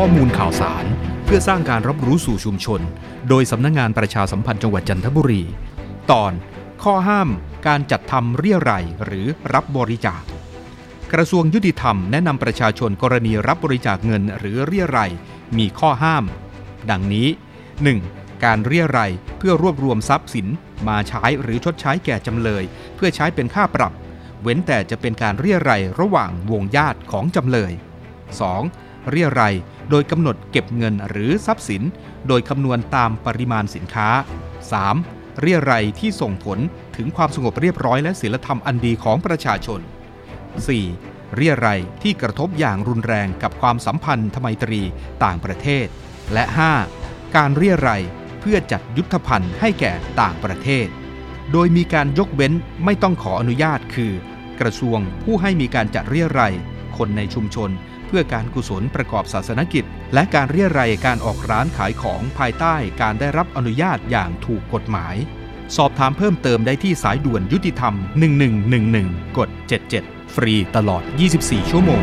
ข้อมูลข่าวสารเพื่อสร้างการรับรู้สู่ชุมชนโดยสำนักงานประชาสัมพันธ์จังหวัดจันทบุรีตอนข้อห้ามการจัดทำเรี่ยไรหรือรับบริจาคกระทรวงยุติธรรมแนะนำประชาชนกรณีรับบริจาคเงินหรือเรี่ยไรมีข้อห้ามดังนี้ 1. การเรี่ยไรเพื่อรวบรวมทรัพย์สินมาใช้หรือชดใช้แก่จำเลยเพื่อใช้เป็นค่าปรับเว้นแต่จะเป็นการเรี่ยไรระหว่างวงญาติของจำเลย 2. เรี่ยไรโดยกำหนดเก็บเงินหรือทรัพย์สินโดยคำนวณตามปริมาณสินค้า 3. เรี่ยไรที่ส่งผลถึงความสงบเรียบร้อยและศีลธรรมอันดีของประชาชน 4. เรี่ยไรที่กระทบอย่างรุนแรงกับความสัมพันธไมตรีต่างประเทศและ 5. การเรี่ยไรเพื่อจัดยุทธภัณฑ์ให้แก่ต่างประเทศโดยมีการยกเว้นไม่ต้องขออนุญาตคือกระทรวงผู้ให้มีการจัดเรี่ยไรคนในชุมชนเพื่อการกุศลประกอบศาสนกิจและการเรี่ยไรการออกร้านขายของภายใต้การได้รับอนุญาตอย่างถูกกฎหมายสอบถามเพิ่มเติมได้ที่สายด่วนยุติธรรม1111กด77ฟรีตลอด24 ชั่วโมง